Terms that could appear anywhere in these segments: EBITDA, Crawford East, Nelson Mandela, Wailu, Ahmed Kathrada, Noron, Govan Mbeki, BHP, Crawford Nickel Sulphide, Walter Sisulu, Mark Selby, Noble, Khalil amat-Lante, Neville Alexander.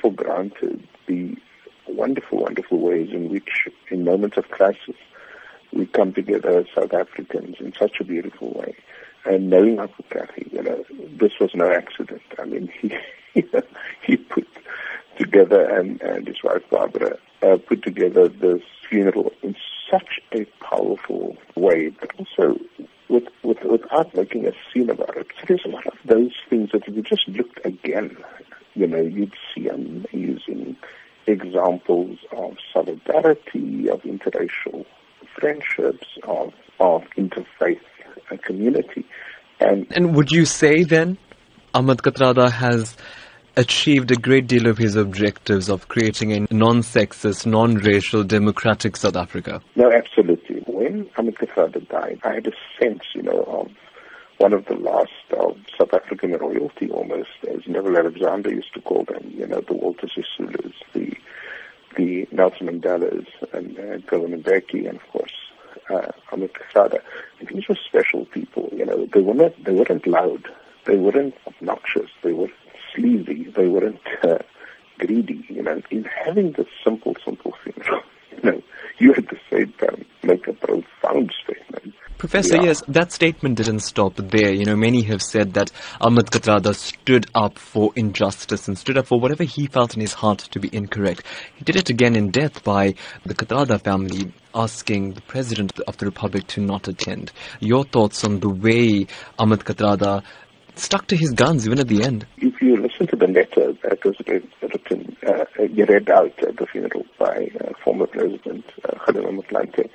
for granted the wonderful, wonderful ways in which, in moments of crisis, we come together as South Africans in such a beautiful way. And knowing Uncle Kathy, this was no accident. I mean, he put together, and his wife Barbara, put together this funeral in such a powerful way, but also without making a scene about it. So there's a lot of those things that if you just looked again, you'd see amazing examples of solidarity, of interracial friendships, of interfaith community. And would you say then Ahmed Kathrada has achieved a great deal of his objectives of creating a non-sexist, non-racial, democratic South Africa? No, absolutely. When Ahmed Kathrada died, I had a sense, of one of the last of South African royalty almost, as Neville Alexander used to call them, the Walter Sisulus, the Nelson Mandelas, and Govan Mbeki, and of course, Ahmed Kathrada. These were special people, they weren't loud, they weren't obnoxious, they weren't sleazy, they weren't greedy, In having this simple funeral, you at the same time make a profound statement. Professor, yes, that statement didn't stop there. Many have said that Ahmed Kathrada stood up for injustice and stood up for whatever he felt in his heart to be incorrect. He did it again in death by the Kathrada family asking the President of the Republic to not attend. Your thoughts on the way Ahmed Kathrada stuck to his guns even at the end? If you listen to the letter that was read out at the funeral by former President Khalil amat-Lante,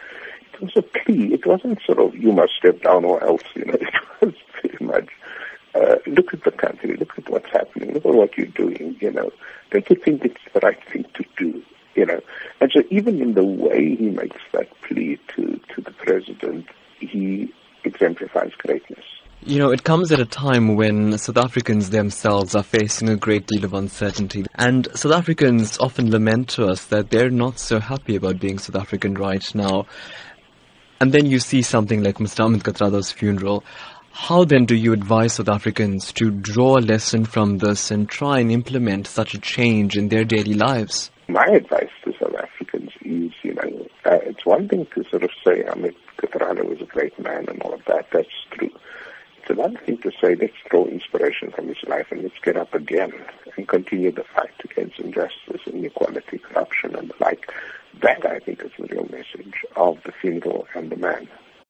it was a plea. It wasn't sort of, you must step down or else, It was pretty much, look at the country, look at what's happening, look at what you're doing, Don't you think it's the right thing to do, And so even in the way he makes that plea to the President, he exemplifies greatness. It comes at a time when South Africans themselves are facing a great deal of uncertainty. And South Africans often lament to us that they're not so happy about being South African right now. And then you see something like Mr. Ahmed Kathrada's funeral. How then do you advise South Africans to draw a lesson from this and try and implement such a change in their daily lives? My advice to South Africans is, it's one thing to sort of say Ahmed Kathrada was a great man and all of that. That's true. The one thing to say, let's draw inspiration from his life and let's get up again and continue the fight against injustice, inequality, corruption, and the like. That, I think, is the real message of the funeral and the man.